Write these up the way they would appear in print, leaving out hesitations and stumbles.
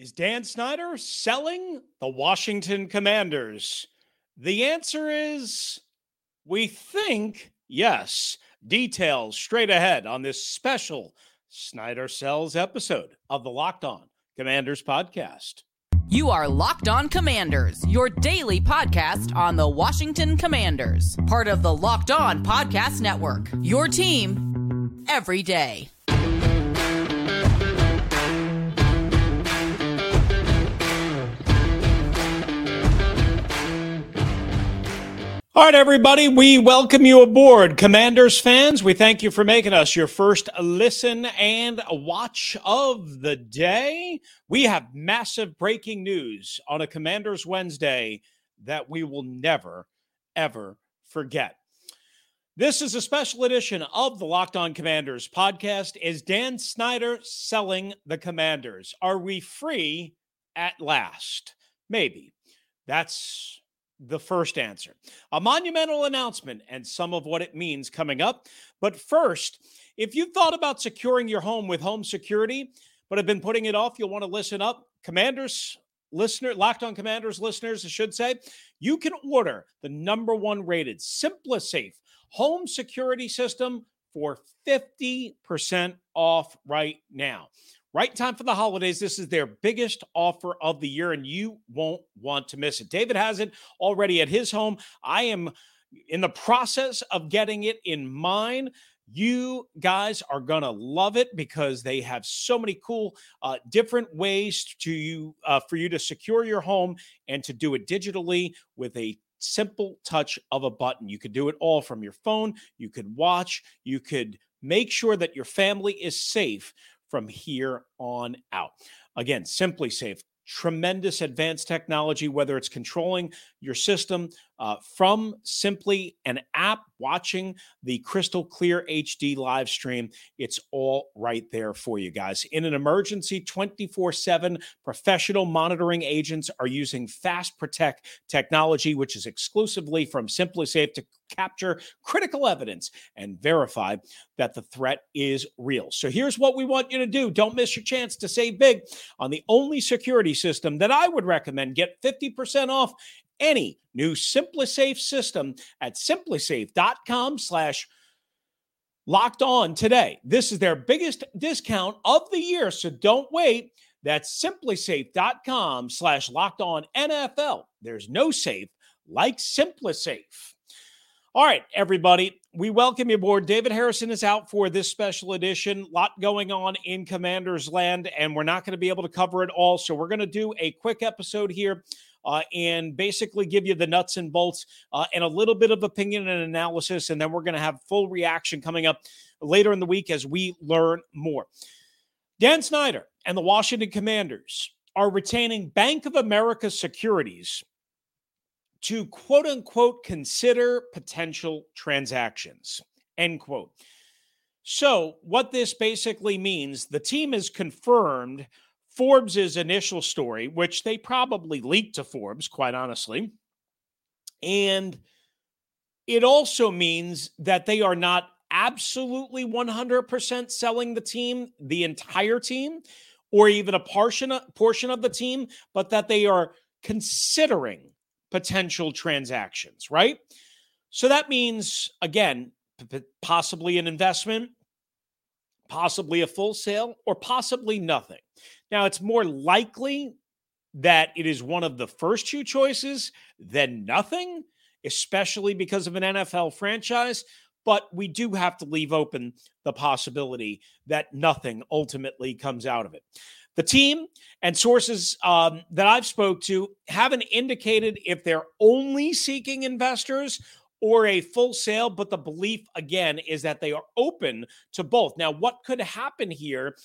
Is Dan Snyder selling the Washington Commanders? The answer is, we think, yes. Details straight ahead on this special Snyder Sells episode of the Locked On Commanders podcast. You are Locked On Commanders, your daily podcast on the Washington Commanders, part of the Locked On Podcast Network, your team every day. All right, everybody, we welcome you aboard. Commanders fans, we thank you for making us your first listen and watch of the day. We have massive breaking news on a Commanders Wednesday that we will never, ever forget. This is a special edition of the Locked On Commanders podcast. Is Dan Snyder selling the Commanders? Are we free at last? Maybe. That's the first answer. A monumental announcement and some of what it means coming up. But first, if you thought about securing your home with home security, but have been putting it off, you'll want to listen up. Locked On Commanders listeners, I should say, you can order the number one rated SimpliSafe home security system for 50% off right now. Right time for the holidays. This is their biggest offer of the year, and you won't want to miss it. David has it already at his home. I am in the process of getting it in mine. You guys are going to love it because they have so many cool different ways for you to secure your home and to do it digitally with a simple touch of a button. You could do it all from your phone. You could watch. You could make sure that your family is safe from here on out. Again, SimpliSafe, tremendous advanced technology, whether it's controlling your system from simply an app, watching the crystal clear HD live stream. It's all right there for you guys. In an emergency, 24/7 professional monitoring agents are using FastProtect technology, which is exclusively from SimpliSafe, to capture critical evidence and verify that the threat is real. So here's what we want you to do. Don't miss your chance to save big on the only security system that I would recommend. Get 50% off any new SimpliSafe system at simplisafe.com/lockedon today. This is their biggest discount of the year, so don't wait. That's simplisafe.com/lockedon NFL. There's no safe like SimpliSafe. All right, everybody, we welcome you aboard. David Harrison is out for this special edition. A lot going on in Commanders land, and we're not going to be able to cover it all, so we're going to do a quick episode here and basically give you the nuts and bolts and a little bit of opinion and analysis, and then we're going to have full reaction coming up later in the week as we learn more. Dan Snyder and the Washington Commanders are retaining Bank of America securities to quote-unquote consider potential transactions, end quote. So what this basically means, the team has confirmed Forbes' initial story, which they probably leaked to Forbes, quite honestly. And it also means that they are not absolutely 100% selling the team, the entire team, or even a portion of the team, but that they are considering potential transactions, right? So that means, again, possibly an investment, possibly a full sale, or possibly nothing. Now, it's more likely that it is one of the first two choices than nothing, especially because of an NFL franchise, but we do have to leave open the possibility that nothing ultimately comes out of it. The team and sources that I've spoke to haven't indicated if they're only seeking investors or a full sale, but the belief, again, is that they are open to both. Now, what could happen here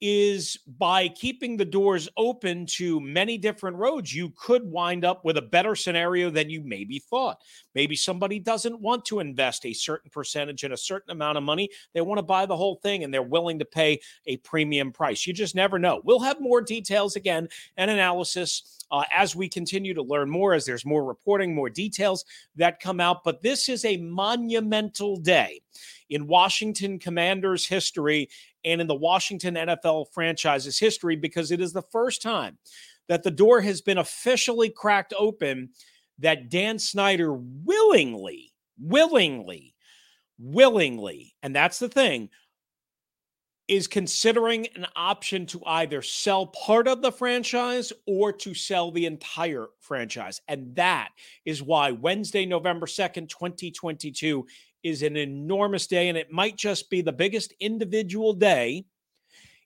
is by keeping the doors open to many different roads, you could wind up with a better scenario than you maybe thought. Maybe somebody doesn't want to invest a certain percentage and a certain amount of money. They want to buy the whole thing, and they're willing to pay a premium price. You just never know. We'll have more details again and analysis as we continue to learn more, as there's more reporting, more details that come out. But this is a monumental day in Washington Commanders history and in the Washington NFL franchise's history, because it is the first time that the door has been officially cracked open that Dan Snyder willingly, and that's the thing, is considering an option to either sell part of the franchise or to sell the entire franchise. And that is why Wednesday, November 2nd, 2022 is an enormous day, and it might just be the biggest individual day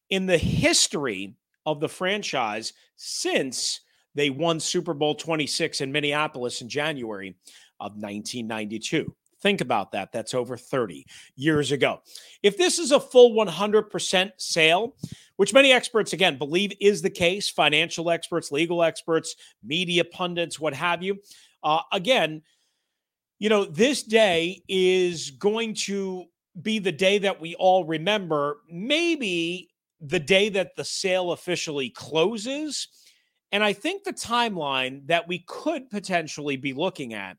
in the history of the franchise since they won Super Bowl XXVI in Minneapolis in January of 1992. Think about that. That's over 30 years ago. If this is a full 100% sale, which many experts, again, believe is the case, financial experts, legal experts, media pundits, what have you, again, you know, this day is going to be the day that we all remember, maybe the day that the sale officially closes. And I think the timeline that we could potentially be looking at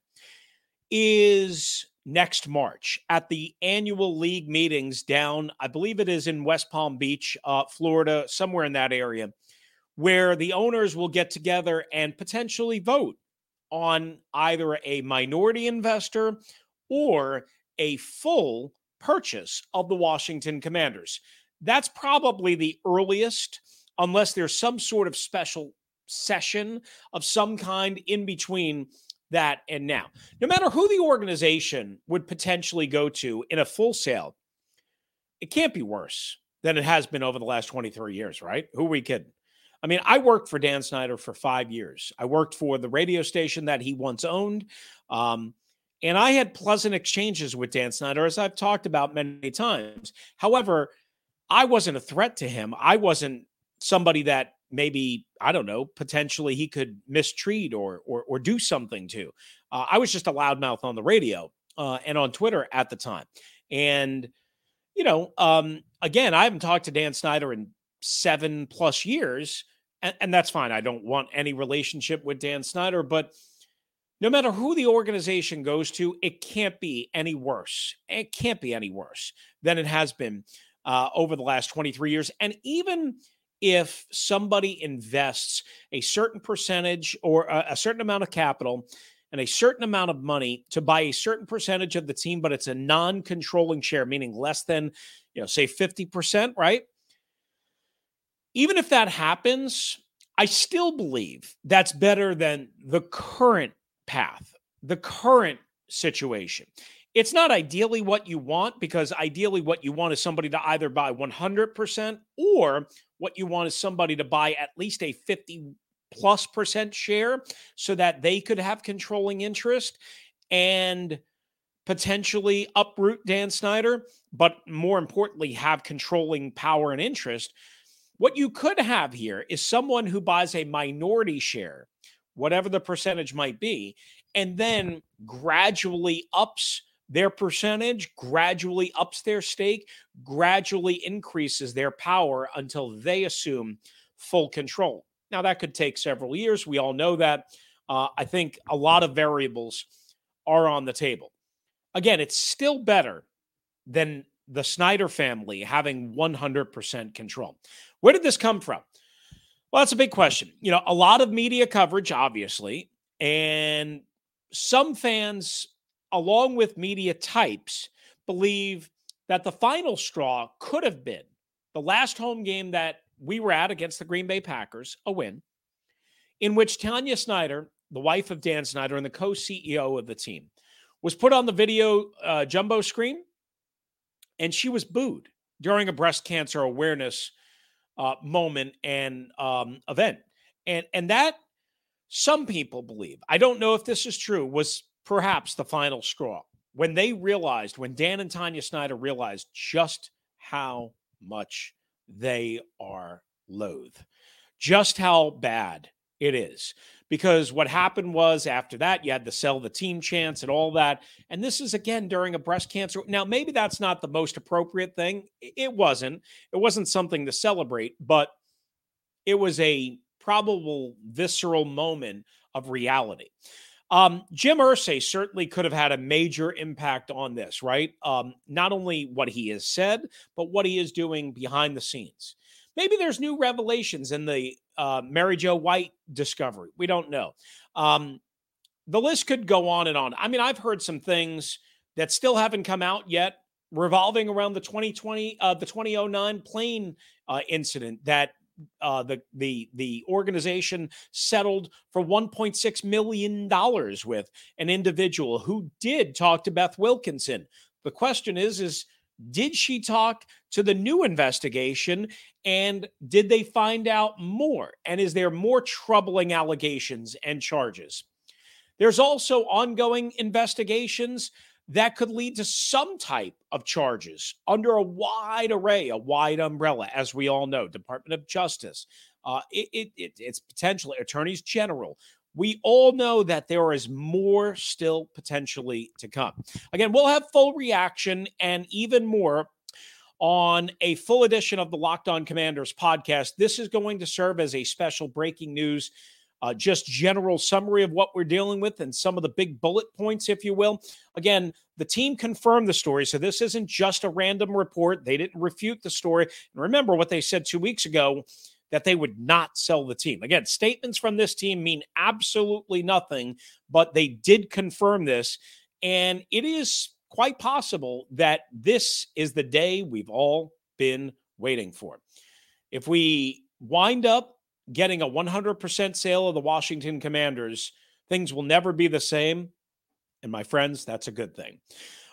is next March at the annual league meetings down, I believe it is in West Palm Beach, Florida, somewhere in that area, where the owners will get together and potentially vote on either a minority investor or a full purchase of the Washington Commanders. That's probably the earliest, unless there's some sort of special session of some kind in between that and now. No matter who the organization would potentially go to in a full sale, it can't be worse than it has been over the last 23 years, right? Who are we kidding? I mean, I worked for Dan Snyder for 5 years. I worked for the radio station that he once owned. And I had pleasant exchanges with Dan Snyder, as I've talked about many times. However, I wasn't a threat to him. I wasn't somebody that maybe, I don't know, potentially he could mistreat or do something to. I was just a loudmouth on the radio and on Twitter at the time. And, you know, again, I haven't talked to Dan Snyder in 7+ years. And that's fine. I don't want any relationship with Dan Snyder, but no matter who the organization goes to, it can't be any worse. It can't be any worse than it has been over the last 23 years. And even if somebody invests a certain percentage or a certain amount of capital and a certain amount of money to buy a certain percentage of the team, but it's a non-controlling share, meaning less than, you know, say 50%, right? Even if that happens, I still believe that's better than the current path, the current situation. It's not ideally what you want, because ideally what you want is somebody to either buy 100%, or what you want is somebody to buy at least a 50+% share so that they could have controlling interest and potentially uproot Dan Snyder, but more importantly, have controlling power and interest. What you could have here is someone who buys a minority share, whatever the percentage might be, and then gradually ups their percentage, gradually ups their stake, gradually increases their power until they assume full control. Now, that could take several years. We all know that. I think a lot of variables are on the table. Again, it's still better than the Snyder family having 100% control. Where did this come from? Well, that's a big question. You know, a lot of media coverage, obviously, and some fans, along with media types, believe that the final straw could have been the last home game that we were at against the Green Bay Packers, a win, in which Tanya Snyder, the wife of Dan Snyder and the co-CEO of the team, was put on the video jumbo screen. And she was booed during a breast cancer awareness moment and event. And that, some people believe, I don't know if this is true, was perhaps the final straw when Dan and Tanya Snyder realized just how much they are loathe. Just how bad it is. Because what happened was after that, you had to sell the team chants and all that. And this is, again, during a breast cancer. Now, maybe that's not the most appropriate thing. It wasn't. It wasn't something to celebrate, but it was a probable visceral moment of reality. Jim Irsay certainly could have had a major impact on this, right? Not only what he has said, but what he is doing behind the scenes. Maybe there's new revelations in the Mary Jo White discovery. We don't know. The list could go on and on. I mean, I've heard some things that still haven't come out yet revolving around the 2009 plane incident that the organization settled for $1.6 million with an individual who did talk to Beth Wilkinson. The question is did she talk to the new investigation, and did they find out more? And is there more troubling allegations and charges? There's also ongoing investigations that could lead to some type of charges under a wide array, a wide umbrella, as we all know, Department of Justice, it's potentially attorneys general. We all know that there is more still potentially to come. Again, we'll have full reaction and even more on a full edition of the Locked On Commanders podcast. This is going to serve as a special breaking news, just general summary of what we're dealing with and some of the big bullet points, if you will. Again, the team confirmed the story, so this isn't just a random report. They didn't refute the story. And remember what they said 2 weeks ago, that they would not sell the team. Again, statements from this team mean absolutely nothing, but they did confirm this. And it is quite possible that this is the day we've all been waiting for. If we wind up getting a 100% sale of the Washington Commanders, things will never be the same. And my friends, that's a good thing.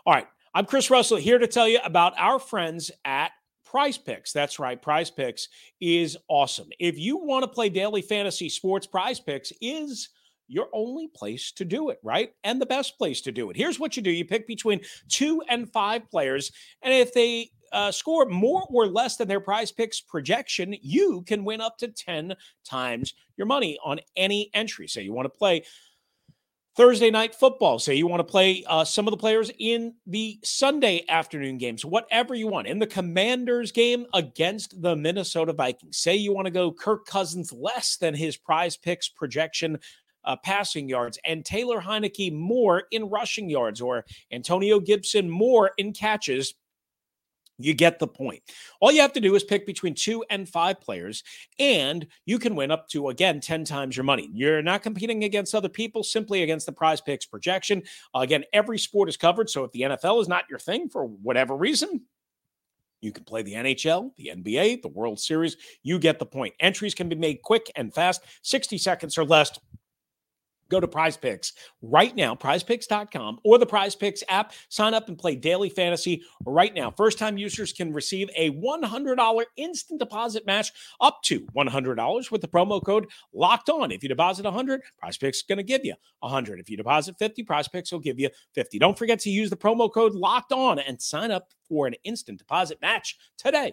All right. I'm Chris Russell, here to tell you about our friends at Prize Picks. That's right. Prize Picks is awesome. If you want to play daily fantasy sports, Prize Picks is your only place to do it, right? And the best place to do it. Here's what you do. You pick between 2 and 5 players. And if they score more or less than their Prize Picks projection, you can win up to 10 times your money on any entry. So you want to play Thursday night football. Say you want to play some of the players in the Sunday afternoon games, whatever you want. In the Commanders game against the Minnesota Vikings, say you want to go Kirk Cousins less than his Prize Picks projection passing yards, and Taylor Heinicke more in rushing yards, or Antonio Gibson more in catches. You get the point. All you have to do is pick between 2 and 5 players, and you can win up to, again, 10 times your money. You're not competing against other people, simply against the Prize Picks projection. Again, every sport is covered, so if the NFL is not your thing for whatever reason, you can play the NHL, the NBA, the World Series. You get the point. Entries can be made quick and fast, 60 seconds or less. Go to Prize Picks right now, prizepicks.com, or the Prize Picks app. Sign up and play daily fantasy right now. First-time users can receive a $100 instant deposit match up to $100 with the promo code LOCKEDON. If you deposit $100, Prize Picks is going to give you $100. If you deposit $50, Prize Picks will give you $50. Don't forget to use the promo code LOCKEDON and sign up for an instant deposit match today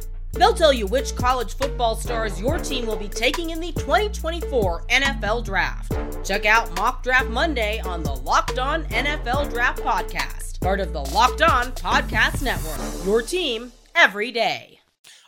They'll tell you which college football stars your team will be taking in the 2024 NFL Draft. Check out Mock Draft Monday on the Locked On NFL Draft Podcast, part of the Locked On Podcast Network, your team every day.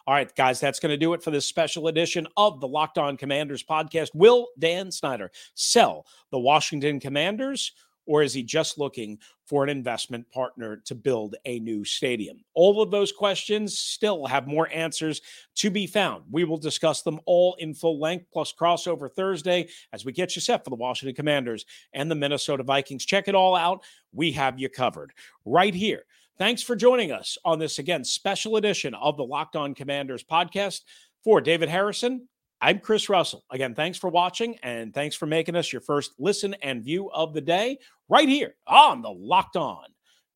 All right, guys, that's going to do it for this special edition of the Locked On Commanders podcast. Will Dan Snyder sell the Washington Commanders, or is he just looking for an investment partner to build a new stadium? All of those questions still have more answers to be found. We will discuss them all in full length, plus crossover Thursday, as we get you set for the Washington Commanders and the Minnesota Vikings. Check it all out. We have you covered right here. Thanks for joining us on this, again, special edition of the Locked On Commanders podcast. For David Harrison, I'm Chris Russell. Again, thanks for watching, and thanks for making us your first listen and view of the day right here on the Locked On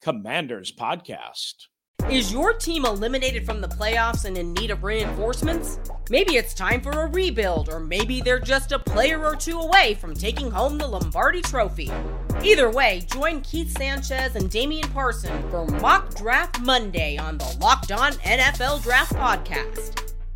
Commanders podcast. Is your team eliminated from the playoffs and in need of reinforcements? Maybe it's time for a rebuild, or maybe they're just a player or two away from taking home the Lombardi Trophy. Either way, join Keith Sanchez and Damian Parson for Mock Draft Monday on the Locked On NFL Draft Podcast.